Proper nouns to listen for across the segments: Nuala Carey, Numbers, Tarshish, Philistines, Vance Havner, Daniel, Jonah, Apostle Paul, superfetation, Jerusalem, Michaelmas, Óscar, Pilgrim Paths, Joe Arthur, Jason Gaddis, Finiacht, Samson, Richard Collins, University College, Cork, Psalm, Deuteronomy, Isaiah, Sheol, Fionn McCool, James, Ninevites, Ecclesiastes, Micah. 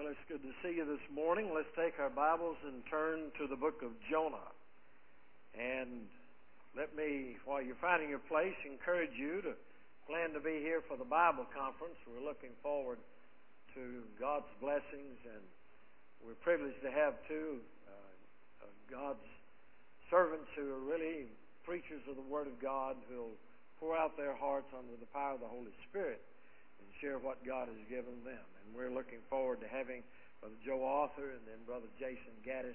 Well, it's good to see you this morning. Let's take our Bibles and turn to the book of Jonah. And let me, while you're finding your place, encourage you to plan to be here for the Bible conference. We're looking forward to God's blessings, and we're privileged to have two of God's servants who are really preachers of the Word of God, who'll pour out their hearts under the power of the Holy Spirit and share what God has given them. And we're looking forward to having Brother Joe Arthur and then Brother Jason Gaddis.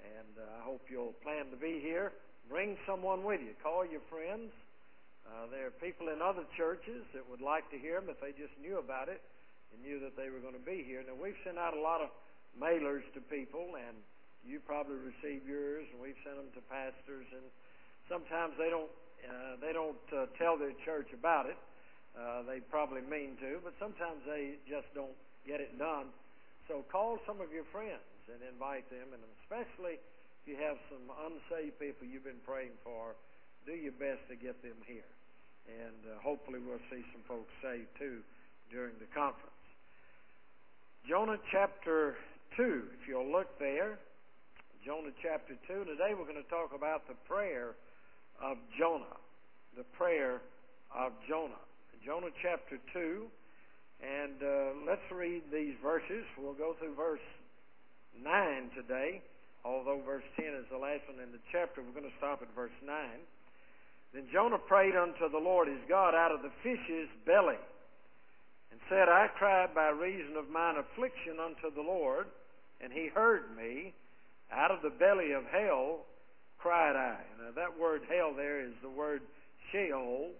And I hope you'll plan to be here. Bring someone with you. Call your friends. There are people in other churches that would like to hear them if they just knew about it and knew that they were going to be here. Now, we've sent out a lot of mailers to people, and you probably received yours, and we've sent them to pastors, and sometimes they don't tell their church about it. They probably mean to, but sometimes they just don't get it done. So call some of your friends and invite them, and especially if you have some unsaved people you've been praying for, do your best to get them here. And hopefully we'll see some folks saved too during the conference. Jonah chapter 2, if you'll look there. Jonah chapter 2. Today we're going to talk about the prayer of Jonah. The prayer of Jonah. Jonah chapter 2, and let's read these verses. We'll go through verse 9 today, although verse 10 is the last one in the chapter. We're going to stop at verse 9. Then Jonah prayed unto the Lord his God out of the fish's belly, and said, I cried by reason of mine affliction unto the Lord, and he heard me. Out of the belly of hell cried I. Now that word hell there is the word Sheol,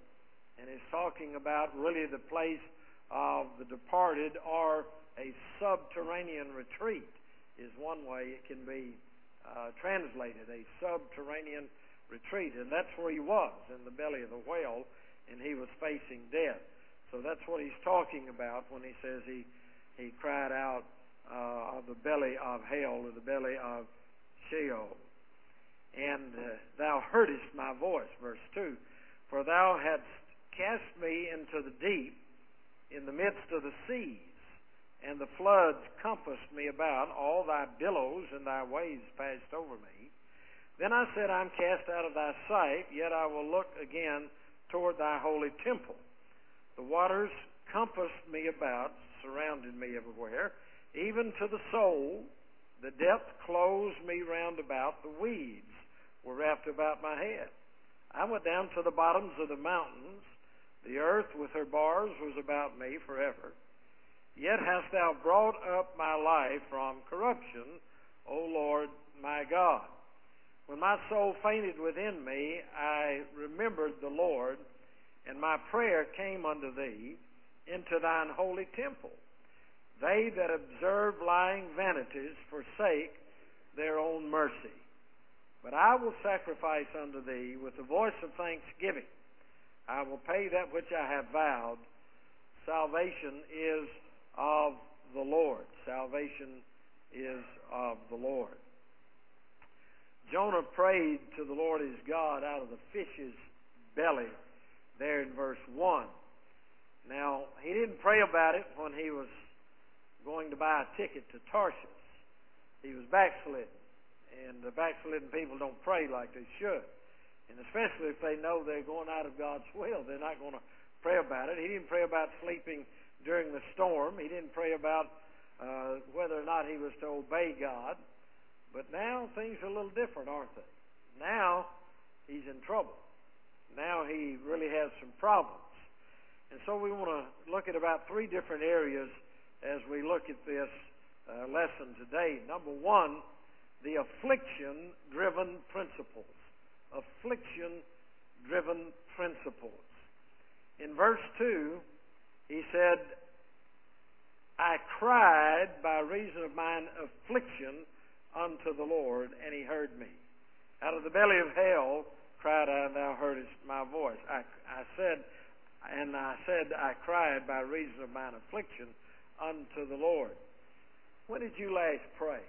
and it's talking about really the place of the departed, or a subterranean retreat is one way it can be translated, a subterranean retreat. And that's where he was, in the belly of the whale, and he was facing death. So that's what he's talking about when he says he cried out of the belly of hell, or the belly of Sheol. And thou heardest my voice, verse 2, for thou hadst cast me into the deep, in the midst of the seas, and the floods compassed me about. All thy billows and thy waves passed over me. Then I said, I'm cast out of thy sight, yet I will look again toward thy holy temple. The waters compassed me about, surrounded me everywhere, even to the soul. The depth closed me round about. The weeds were wrapped about my head. I went down to the bottoms of the mountains. The earth with her bars was about me forever. Yet hast thou brought up my life from corruption, O Lord my God. When my soul fainted within me, I remembered the Lord, and my prayer came unto thee into thine holy temple. They that observe lying vanities forsake their own mercy. But I will sacrifice unto thee with the voice of thanksgiving. I will pay that which I have vowed. Salvation is of the Lord. Salvation is of the Lord. Jonah prayed to the Lord his God out of the fish's belly, there in verse 1. Now, he didn't pray about it when he was going to buy a ticket to Tarshish. He was backslidden. And the backslidden people don't pray like they should. And especially if they know they're going out of God's will, they're not going to pray about it. He didn't pray about sleeping during the storm. He didn't pray about whether or not he was to obey God. But now things are a little different, aren't they? Now he's in trouble. Now he really has some problems. And so we want to look at about three different areas as we look at this lesson today. Number one, the affliction-driven principles. Affliction-driven principles. In verse 2, he said, I cried by reason of mine affliction unto the Lord, and he heard me. Out of the belly of hell cried I, and thou heardest my voice. I said, I cried by reason of mine affliction unto the Lord. When did you last pray?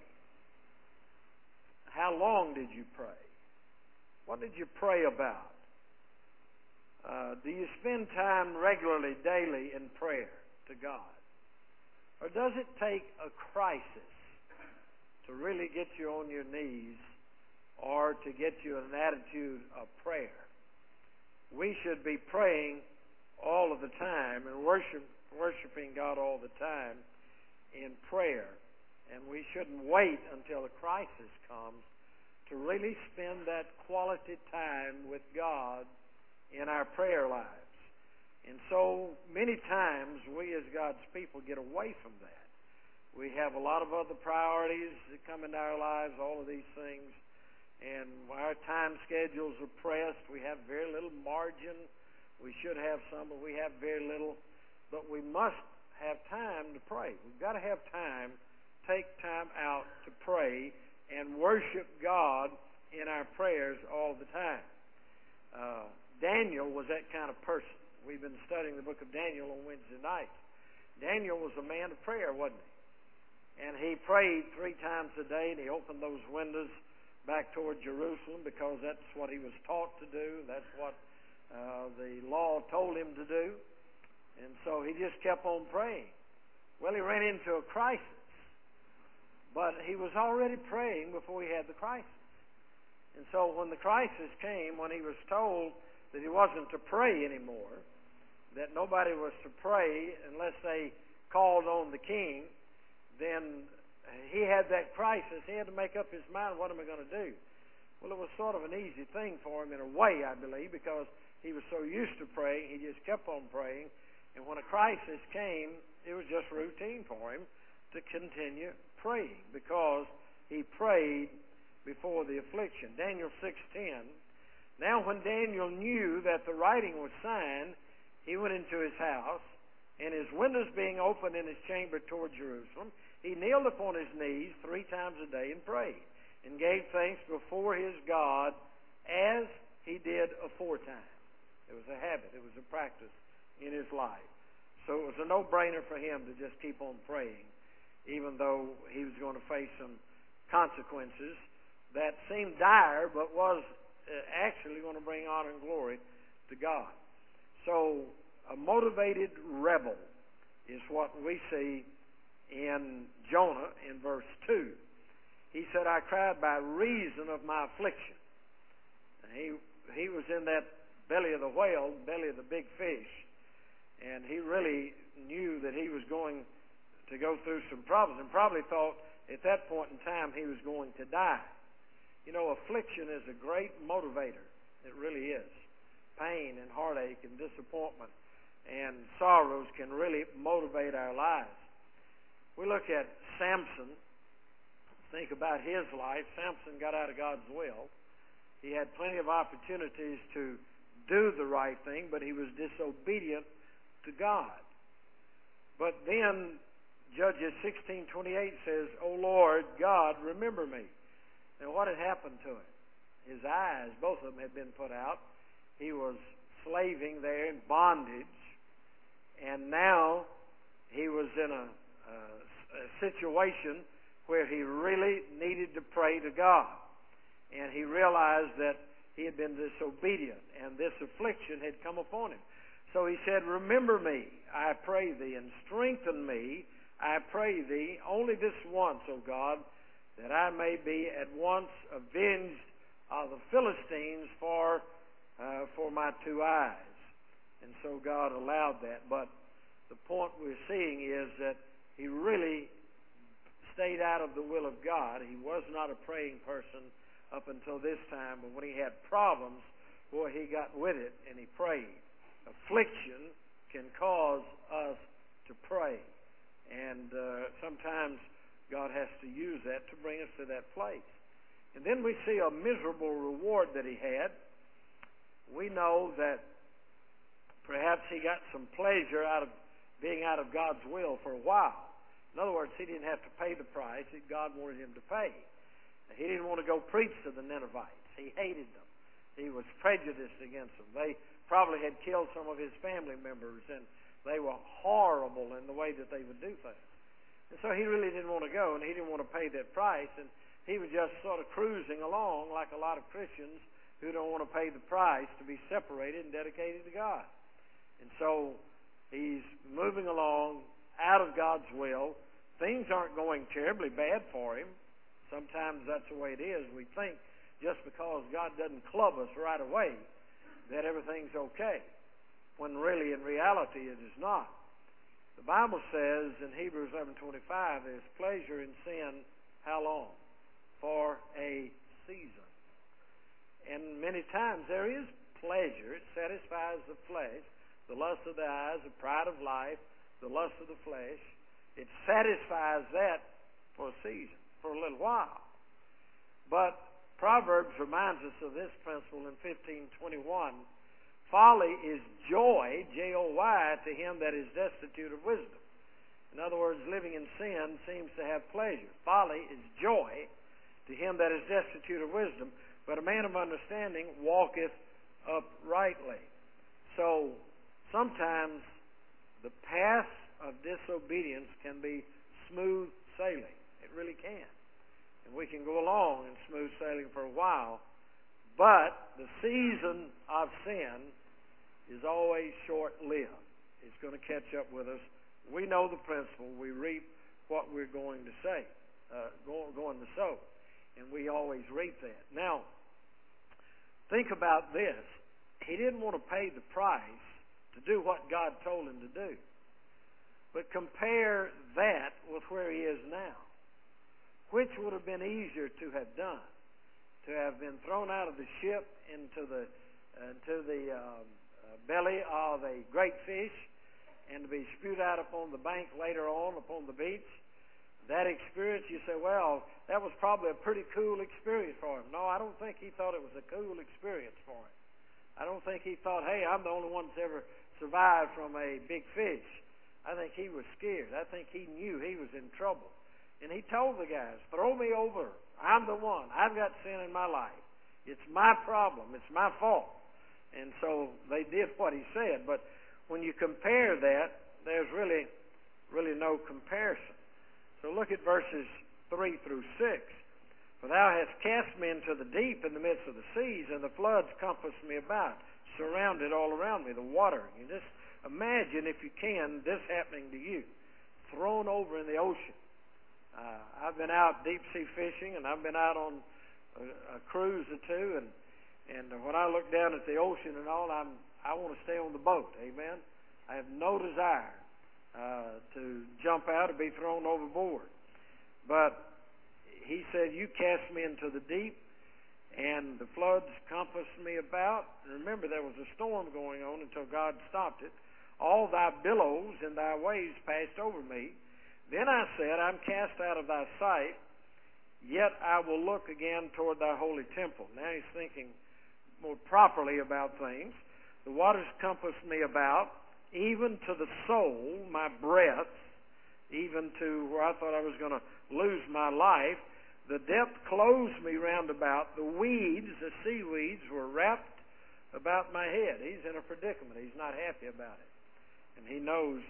How long did you pray? What did you pray about? Do you spend time regularly, daily in prayer to God? Or does it take a crisis to really get you on your knees or to get you an attitude of prayer? We should be praying all of the time and worshiping God all the time in prayer. And we shouldn't wait until a crisis comes to really spend that quality time with God in our prayer lives. And so many times we as God's people get away from that. We have a lot of other priorities that come into our lives, all of these things. And our time schedules are pressed. We have very little margin. We should have some, but we have very little. But we must have time to pray. We've got to have time, take time out to pray and worship God in our prayers all the time. Daniel was that kind of person. We've been studying the book of Daniel on Wednesday nights. Daniel was a man of prayer, wasn't he? And he prayed 3 times a day, and he opened those windows back toward Jerusalem because that's what he was taught to do. That's what the law told him to do. And so he just kept on praying. Well, he ran into a crisis, but he was already praying before he had the crisis. And so when the crisis came, when he was told that he wasn't to pray anymore, that nobody was to pray unless they called on the king, then he had that crisis. He had to make up his mind, what am I going to do? Well, it was sort of an easy thing for him in a way, I believe, because he was so used to praying, he just kept on praying. And when a crisis came, it was just routine for him to continue praying because he prayed before the affliction. Daniel 6:10, now when Daniel knew that the writing was signed, he went into his house, and his windows being open in his chamber toward Jerusalem, he kneeled upon his knees 3 times a day and prayed, and gave thanks before his God as he did aforetime. It was a habit. It was a practice in his life. So it was a no-brainer for him to just keep on praying, even though he was going to face some consequences that seemed dire, but was actually going to bring honor and glory to God. So a motivated rebel is what we see in Jonah in verse 2. He said, I cried by reason of my affliction. And he was in that belly of the whale, belly of the big fish, and he really knew that he was going to go through some problems and probably thought at that point in time he was going to die. You know, affliction is a great motivator. It really is. Pain and heartache and disappointment and sorrows can really motivate our lives. We look at Samson. Think about his life. Samson got out of God's will. He had plenty of opportunities to do the right thing, but he was disobedient to God. But then Judges 16:28 says, O Lord God, remember me. Now what had happened to him? His eyes, both of them, had been put out. He was slaving there in bondage, and now he was in a situation where he really needed to pray to God. And he realized that he had been disobedient, and this affliction had come upon him. So he said, remember me, I pray thee, and strengthen me, I pray thee, only this once, O God, that I may be at once avenged of the Philistines for my 2 eyes. And so God allowed that. But the point we're seeing is that he really stayed out of the will of God. He was not a praying person up until this time, but when he had problems, boy, he got with it and he prayed. Affliction can cause us to pray, and sometimes God has to use that to bring us to that place. And then we see a miserable reward that he had. We know that perhaps he got some pleasure out of being out of God's will for a while. In other words, he didn't have to pay the price that God wanted him to pay. He didn't want to go preach to the Ninevites. He hated them. He was prejudiced against them. They probably had killed some of his family members, and they were horrible in the way that they would do things. And so he really didn't want to go, and he didn't want to pay that price, and he was just sort of cruising along like a lot of Christians who don't want to pay the price to be separated and dedicated to God. And so he's moving along out of God's will. Things aren't going terribly bad for him. Sometimes that's the way it is. We think just because God doesn't club us right away that everything's okay, when really in reality it is not. The Bible says in Hebrews 11:25, there's pleasure in sin, how long? For a season. And many times there is pleasure. It satisfies the flesh, the lust of the eyes, the pride of life, the lust of the flesh. It satisfies that for a season, for a little while. But Proverbs reminds us of this principle in 15:21. Folly is joy, J-O-Y, to him that is destitute of wisdom. In other words, living in sin seems to have pleasure. Folly is joy to him that is destitute of wisdom, but a man of understanding walketh uprightly. So sometimes the path of disobedience can be smooth sailing. It really can. And we can go along in smooth sailing for a while, but the season of sin is always short-lived. It's going to catch up with us. We know the principle. We reap what we're going to sow. And we always reap that. Now, think about this. He didn't want to pay the price to do what God told him to do. But compare that with where he is now. Which would have been easier to have done? To have been thrown out of the ship into the belly of a great fish and to be spewed out upon the bank later on upon the beach? That experience, you say, well, that was probably a pretty cool experience for him. No, I don't think he thought it was a cool experience for him. I don't think he thought, hey, I'm the only one that's ever survived from a big fish. I think he was scared. I think he knew he was in trouble. And he told the guys, throw me over. I'm the one. I've got sin in my life. It's my problem. It's my fault. And so they did what he said. But when you compare that, there's really, really no comparison. So look at verses 3 through 6. For thou hast cast me into the deep in the midst of the seas, and the floods compassed me about, surrounded all around me, the water. You just imagine, if you can, this happening to you, thrown over in the ocean. I've been out deep-sea fishing, and I've been out on a cruise or two, and when I look down at the ocean and all, I want to stay on the boat, amen? I have no desire to jump out or be thrown overboard. But he said, you cast me into the deep, and the floods compassed me about. Remember, there was a storm going on until God stopped it. All thy billows and thy waves passed over me. Then I said, I'm cast out of thy sight, yet I will look again toward thy holy temple. Now he's thinking more properly about things. The waters compassed me about, even to the soul, my breath, even to where I thought I was going to lose my life. The depth closed me round about. The weeds, the seaweeds, were wrapped about my head. He's in a predicament. He's not happy about it. And he knows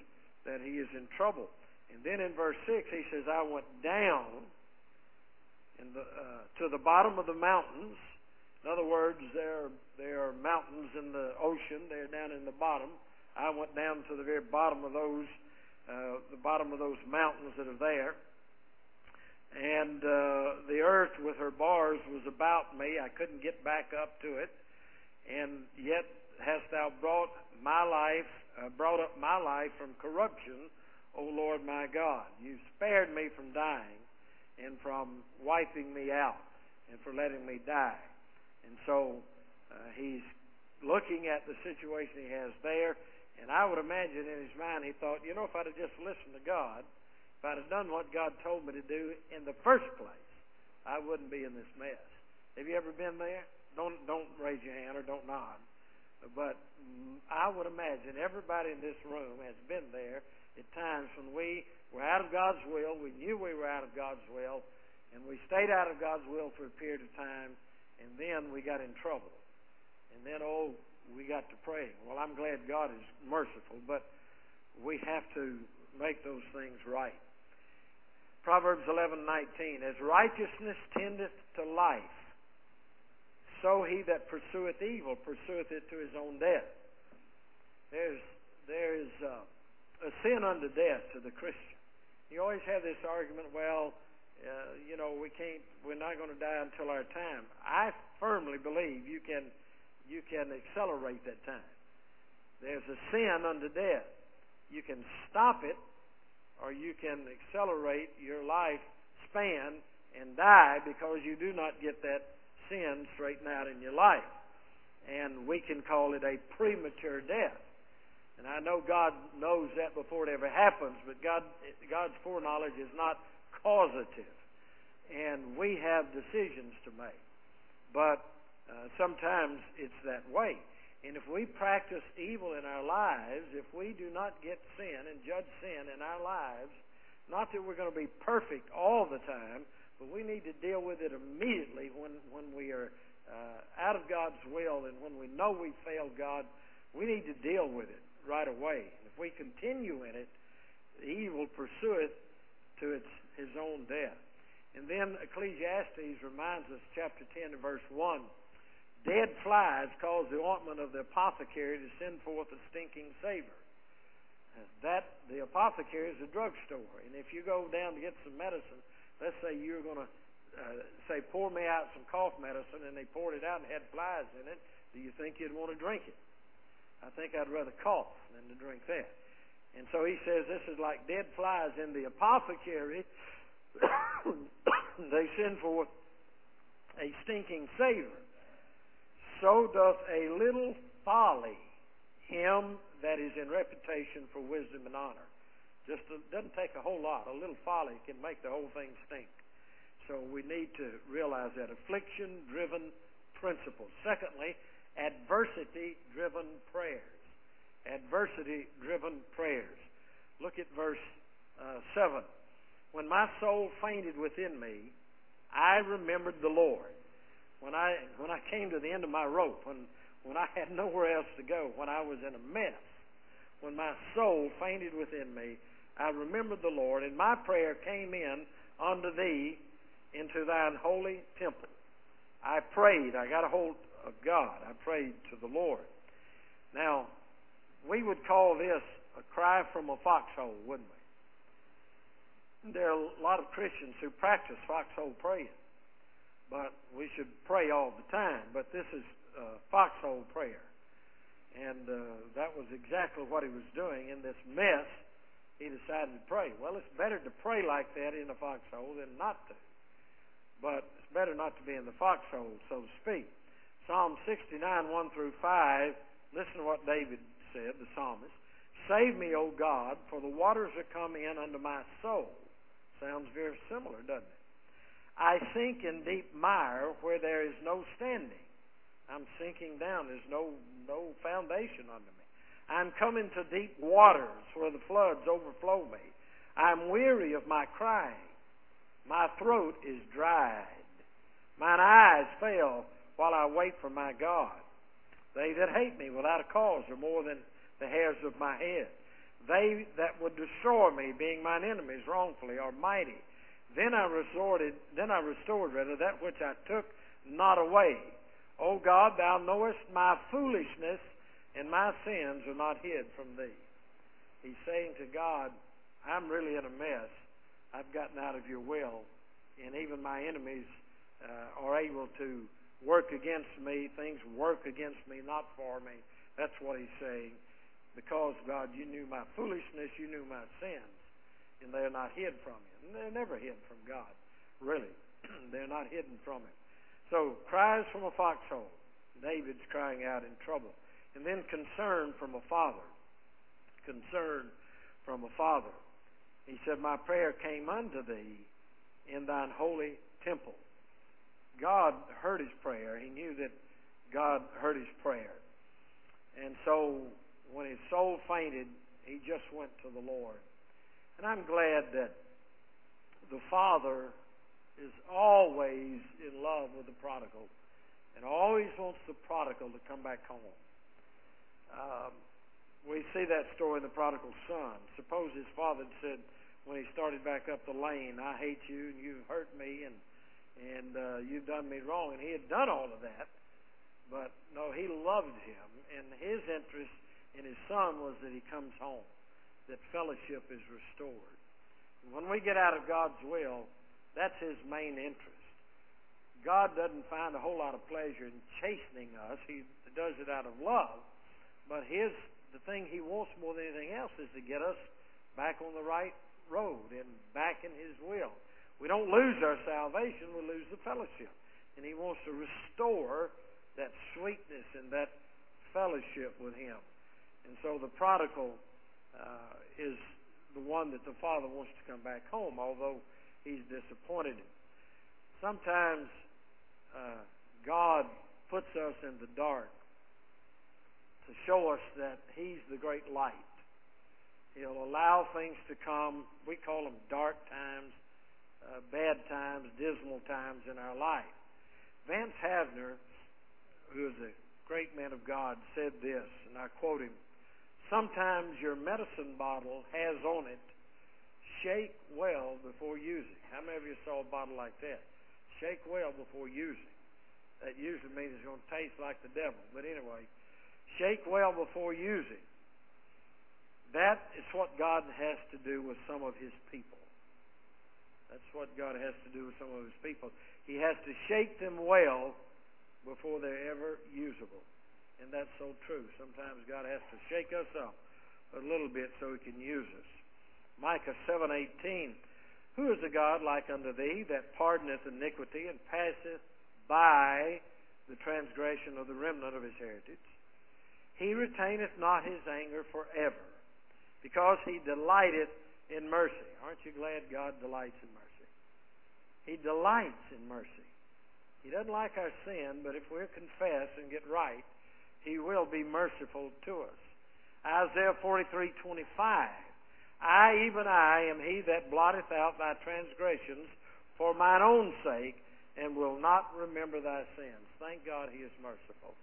that he is in trouble. And then in verse 6, he says, I went down to the bottom of the mountains. In other words, there are mountains in the ocean. They're down in the bottom. I went down to the very bottom of those mountains that are there. And the earth with her bars was about me. I couldn't get back up to it. And yet hast thou brought up my life from corruption, O Lord my God. You spared me from dying and from wiping me out and for letting me die. And so he's looking at the situation he has there. And I would imagine in his mind he thought, you know, if I'd have just listened to God, if I'd have done what God told me to do in the first place, I wouldn't be in this mess. Have you ever been there? Don't raise your hand or don't nod. But I would imagine everybody in this room has been there at times when we were out of God's will, we knew we were out of God's will, and we stayed out of God's will for a period of time, and then we got in trouble. And then, oh, we got to pray. Well, I'm glad God is merciful, but we have to make those things right. Proverbs 11:19, as righteousness tendeth to life, so he that pursueth evil pursueth it to his own death. There is sin unto death to the Christian. You always have this argument, well, you know, we're not going to die until our time. I firmly believe you can accelerate that time. There's a sin unto death. You can stop it, or you can accelerate your life span and die because you do not get that sin straightened out in your life. And we can call it a premature death. And I know God knows that before it ever happens, but God's foreknowledge is not causative. And we have decisions to make. But sometimes it's that way. And if we practice evil in our lives, if we do not get sin and judge sin in our lives, not that we're going to be perfect all the time, but we need to deal with it immediately when we are out of God's will and when we know we failed God, we need to deal with it right away. And if we continue in it, he will pursue it to his own death. And then Ecclesiastes reminds us, chapter 10 and verse 1, dead flies cause the ointment of the apothecary to send forth a stinking savor. That the apothecary is a drugstore, and if you go down to get some medicine, let's say you're going to say, pour me out some cough medicine, and they poured it out and had flies in it. Do you think you'd want to drink it? I think I'd rather cough than to drink that. And so he says this is like dead flies in the apothecary. They send forth a stinking savor. So doth a little folly him that is in reputation for wisdom and honor. Just doesn't take a whole lot. A little folly can make the whole thing stink. So we need to realize that affliction-driven principle. Secondly, adversity-driven prayers. Adversity-driven prayers. Look at verse 7. When my soul fainted within me, I remembered the Lord. When I came to the end of my rope, when I had nowhere else to go, when I was in a mess, when my soul fainted within me, I remembered the Lord, and my prayer came in unto thee into thine holy temple. I prayed. I got a hold of God. I prayed to the Lord. Now, we would call this a cry from a foxhole, wouldn't we? There are a lot of Christians who practice foxhole praying. But we should pray all the time. But this is foxhole prayer. And that was exactly what he was doing in this mess. He decided to pray. Well, it's better to pray like that in a foxhole than not to. But it's better not to be in the foxhole, so to speak. Psalm 69, 1 through 5, listen to what David said, the psalmist. Save me, O God, for the waters are come in unto my soul. Sounds very similar, doesn't it? I sink in deep mire where there is no standing. I'm sinking down. There's no foundation under me. I'm coming to deep waters where the floods overflow me. I'm weary of my crying. My throat is dried. Mine eyes fail while I wait for my God. They that hate me without a cause are more than the hairs of my head. They that would destroy me, being mine enemies wrongfully, are mighty. Then I restored that which I took not away. O God, thou knowest my foolishness, and my sins are not hid from thee. He's saying to God, I'm really in a mess. I've gotten out of your will, and even my enemies are able to work against me. Things work against me, not for me. That's what he's saying. Because, God, you knew my foolishness, you knew my sins, and they're not hid from him. And they're never hidden from God, really. They're not hidden from him. So, cries from a foxhole. David's crying out in trouble. And then concern from a father. Concern from a father. He said, my prayer came unto thee in thine holy temple. God heard his prayer. He knew that God heard his prayer. And so, when his soul fainted, he just went to the Lord. And I'm glad that the Father is always in love with the prodigal and always wants the prodigal to come back home. We see that story in the prodigal son. Suppose his father had said when he started back up the lane, I hate you and you've hurt me and you've done me wrong. And he had done all of that. But no, he loved him. And his interest in his son was that he comes home. that fellowship is restored. And when we get out of God's will, that's His main interest. God doesn't find a whole lot of pleasure in chastening us. He does it out of love. But the thing He wants more than anything else is to get us back on the right road and back in His will. We don't lose our salvation. We lose the fellowship. And He wants to restore that sweetness and that fellowship with Him. And so the prodigal is the one that the Father wants to come back home, although He's disappointed him. Sometimes God puts us in the dark to show us that He's the great light. He'll allow things to come. We call them dark times, bad times, dismal times in our life. Vance Havner, who is a great man of God, said this, and I quote him, "Sometimes your medicine bottle has on it, shake well before using." How many of you saw a bottle like that? Shake well before using. That usually means it's going to taste like the devil. But anyway, shake well before using. That is what God has to do with some of His people. That's what God has to do with some of His people. He has to shake them well before they're ever usable. And that's so true. Sometimes God has to shake us up a little bit so He can use us. Micah 7:18, "Who is a God like unto Thee, that pardoneth iniquity, and passeth by the transgression of the remnant of His heritage? He retaineth not His anger forever, because He delighteth in mercy." Aren't you glad God delights in mercy? He delights in mercy. He doesn't like our sin, but if we'll confess and get right, He will be merciful to us. Isaiah 43:25, "I, even I, am He that blotteth out thy transgressions for mine own sake, and will not remember thy sins." Thank God He is merciful.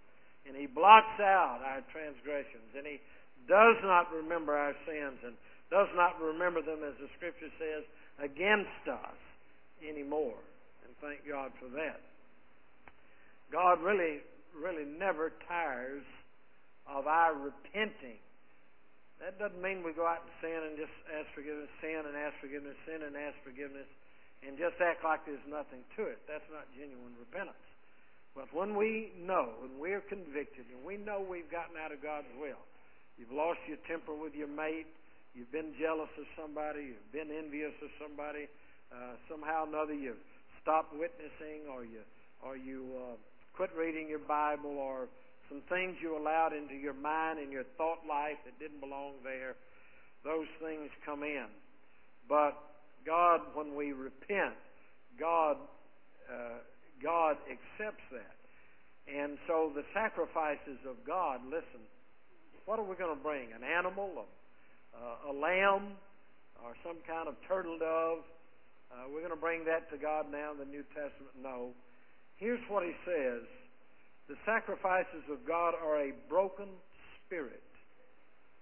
And He blots out our transgressions, and He does not remember our sins, and does not remember them, as the Scripture says, against us anymore. And thank God for that. God really, really never tires of our repenting. That doesn't mean we go out and sin and just ask forgiveness, sin and ask forgiveness, sin and ask forgiveness, and just act like there's nothing to it. That's not genuine repentance. But when we know and we're convicted and we know we've gotten out of God's will, you've lost your temper with your mate, you've been jealous of somebody, you've been envious of somebody, somehow or another you've stopped witnessing, or you quit reading your Bible, or some things you allowed into your mind and your thought life that didn't belong there, those things come in. But God, when we repent, God accepts that. And so the sacrifices of God, listen, what are we going to bring? An animal, a lamb, or some kind of turtle dove? We're going to bring that to God now in the New Testament? No. Here's what He says. The sacrifices of God are a broken spirit,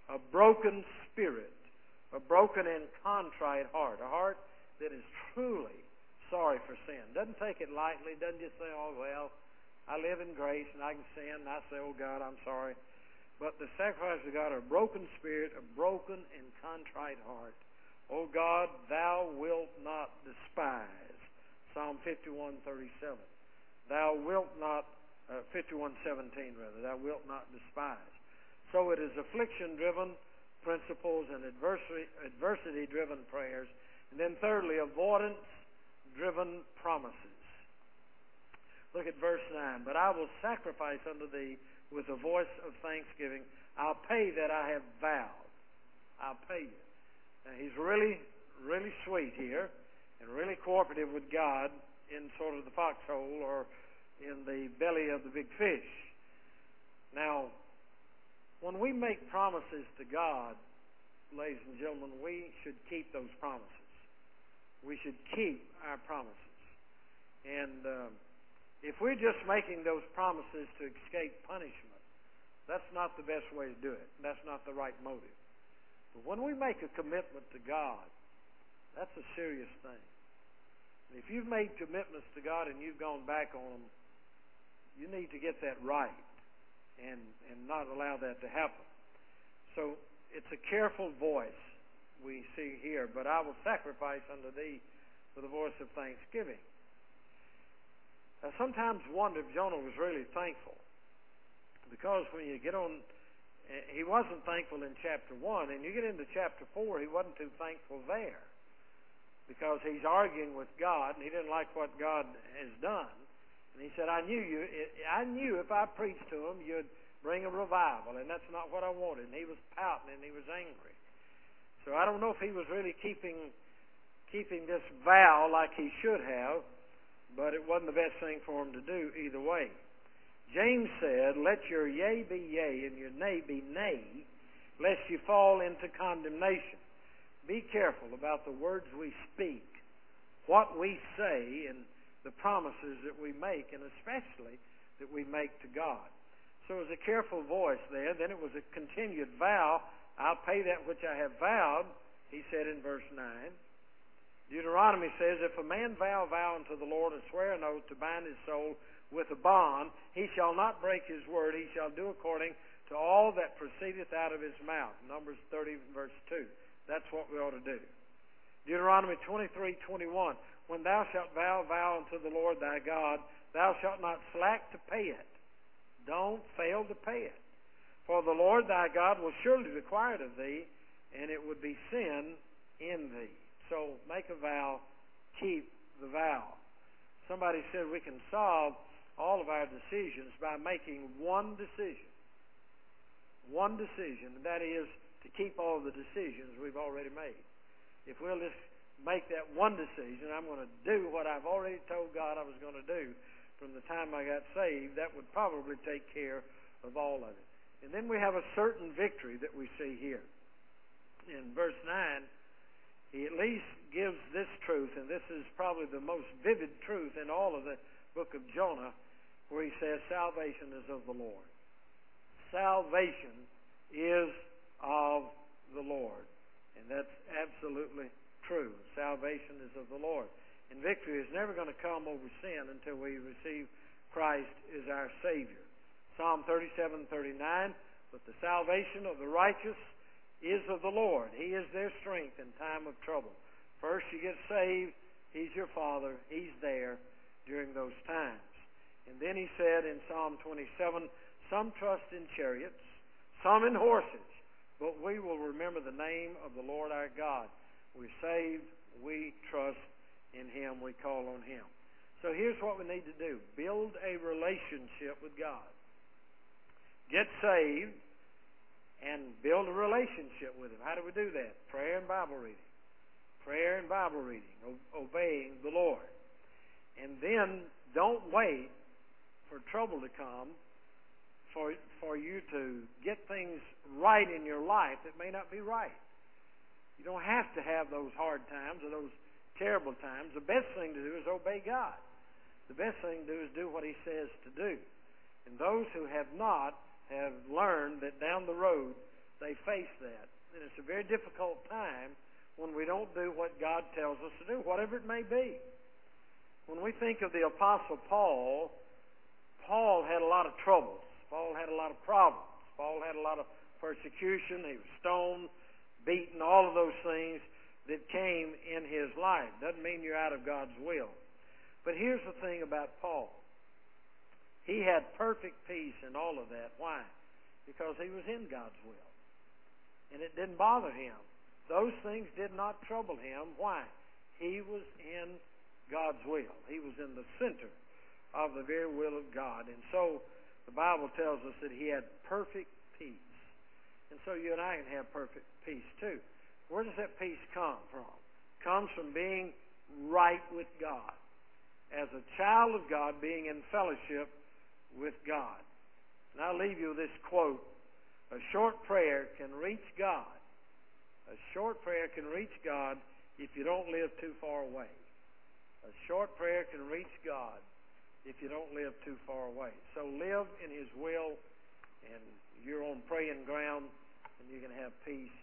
a broken spirit, a broken and contrite heart, a heart that is truly sorry for sin. Doesn't take it lightly, doesn't just say, "Oh, well, I live in grace and I can sin," and I say, "Oh, God, I'm sorry." But the sacrifices of God are a broken spirit, a broken and contrite heart. "O God, Thou wilt not despise." Psalm 51:37. Thou wilt not 51:17 rather, "Thou wilt not despise." So it is affliction-driven principles and adversity-driven prayers. And then thirdly, avoidance-driven promises. Look at verse 9. "But I will sacrifice unto Thee with a voice of thanksgiving. I'll pay that I have vowed." I'll pay you. Now, He's really, really sweet here and really cooperative with God in sort of the foxhole, or in the belly of the big fish. Now, when we make promises to God, ladies and gentlemen, we should keep those promises. We should keep our promises. And if we're just making those promises to escape punishment, that's not the best way to do it. That's not the right motive. But when we make a commitment to God, that's a serious thing. And if you've made commitments to God and you've gone back on them, you need to get that right and not allow that to happen. So it's a careful voice we see here. But I will sacrifice unto thee with the voice of thanksgiving. I sometimes wonder if Jonah was really thankful, because when you get on, he wasn't thankful in chapter 1, and you get into chapter 4, he wasn't too thankful there, because he's arguing with God, and he didn't like what God has done. And he said, I knew if I preached to him, you'd bring a revival, and that's not what I wanted. And he was pouting, and he was angry. So I don't know if he was really keeping this vow like he should have, but it wasn't the best thing for him to do either way. James said, let your yea be yea and your nay be nay, lest you fall into condemnation. Be careful about the words we speak, what we say, and the promises that we make, and especially that we make to God. So it was a careful voice there. Then it was a continued vow. I'll pay that which I have vowed, he said in verse 9. Deuteronomy says, if a man vow a vow unto the Lord and swear an oath to bind his soul with a bond, he shall not break his word. He shall do according to all that proceedeth out of his mouth. Numbers 30, verse 2. That's what we ought to do. Deuteronomy 23:21. When thou shalt vow a vow unto the Lord thy God, thou shalt not slack to pay it. Don't fail to pay it. For the Lord thy God will surely require it of thee, and it would be sin in thee. So make a vow, keep the vow. Somebody said we can solve all of our decisions by making one decision. One decision, and that is to keep all the decisions we've already made. If we'll just make that one decision, I'm going to do what I've already told God I was going to do from the time I got saved, that would probably take care of all of it. And then we have a certain victory that we see here. In verse 9, he at least gives this truth, and this is probably the most vivid truth in all of the book of Jonah, where he says, salvation is of the Lord. Salvation is of the Lord. And that's absolutely true. Salvation is of the Lord. And victory is never going to come over sin until we receive Christ as our Savior. Psalm 37:39, but the salvation of the righteous is of the Lord. He is their strength in time of trouble. First you get saved, he's your Father, he's there during those times. And then he said in Psalm 27, some trust in chariots, some in horses, but we will remember the name of the Lord our God. We're saved, we trust in him, we call on him. So here's what we need to do. Build a relationship with God. Get saved and build a relationship with him. How do we do that? Prayer and Bible reading. Prayer and Bible reading. Obeying the Lord. And then don't wait for trouble to come for you to get things right in your life that may not be right. You don't have to have those hard times or those terrible times. The best thing to do is obey God. The best thing to do is do what he says to do. And those who have not have learned that down the road they face that. And it's a very difficult time when we don't do what God tells us to do, whatever it may be. When we think of the Apostle Paul, Paul had a lot of troubles. Paul had a lot of problems. Paul had a lot of persecution. He was stoned, beaten, all of those things that came in his life. Doesn't mean you're out of God's will. But here's the thing about Paul. He had perfect peace in all of that. Why? Because he was in God's will. And it didn't bother him. Those things did not trouble him. Why? He was in God's will. He was in the center of the very will of God. And so the Bible tells us that he had perfect peace. And so you and I can have perfect peace too. Where does that peace come from? It comes from being right with God. As a child of God, being in fellowship with God. And I'll leave you with this quote. A short prayer can reach God. A short prayer can reach God if you don't live too far away. A short prayer can reach God if you don't live too far away. So live in his will, and you're on praying ground, and you're going to have peace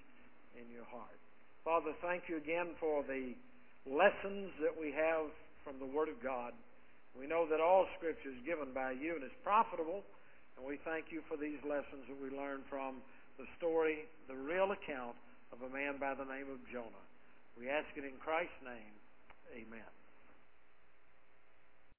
in your heart. Father, thank you again for the lessons that we have from the Word of God. We know that all Scripture is given by you and is profitable, and we thank you for these lessons that we learned from the story, the real account of a man by the name of Jonah. We ask it in Christ's name. Amen.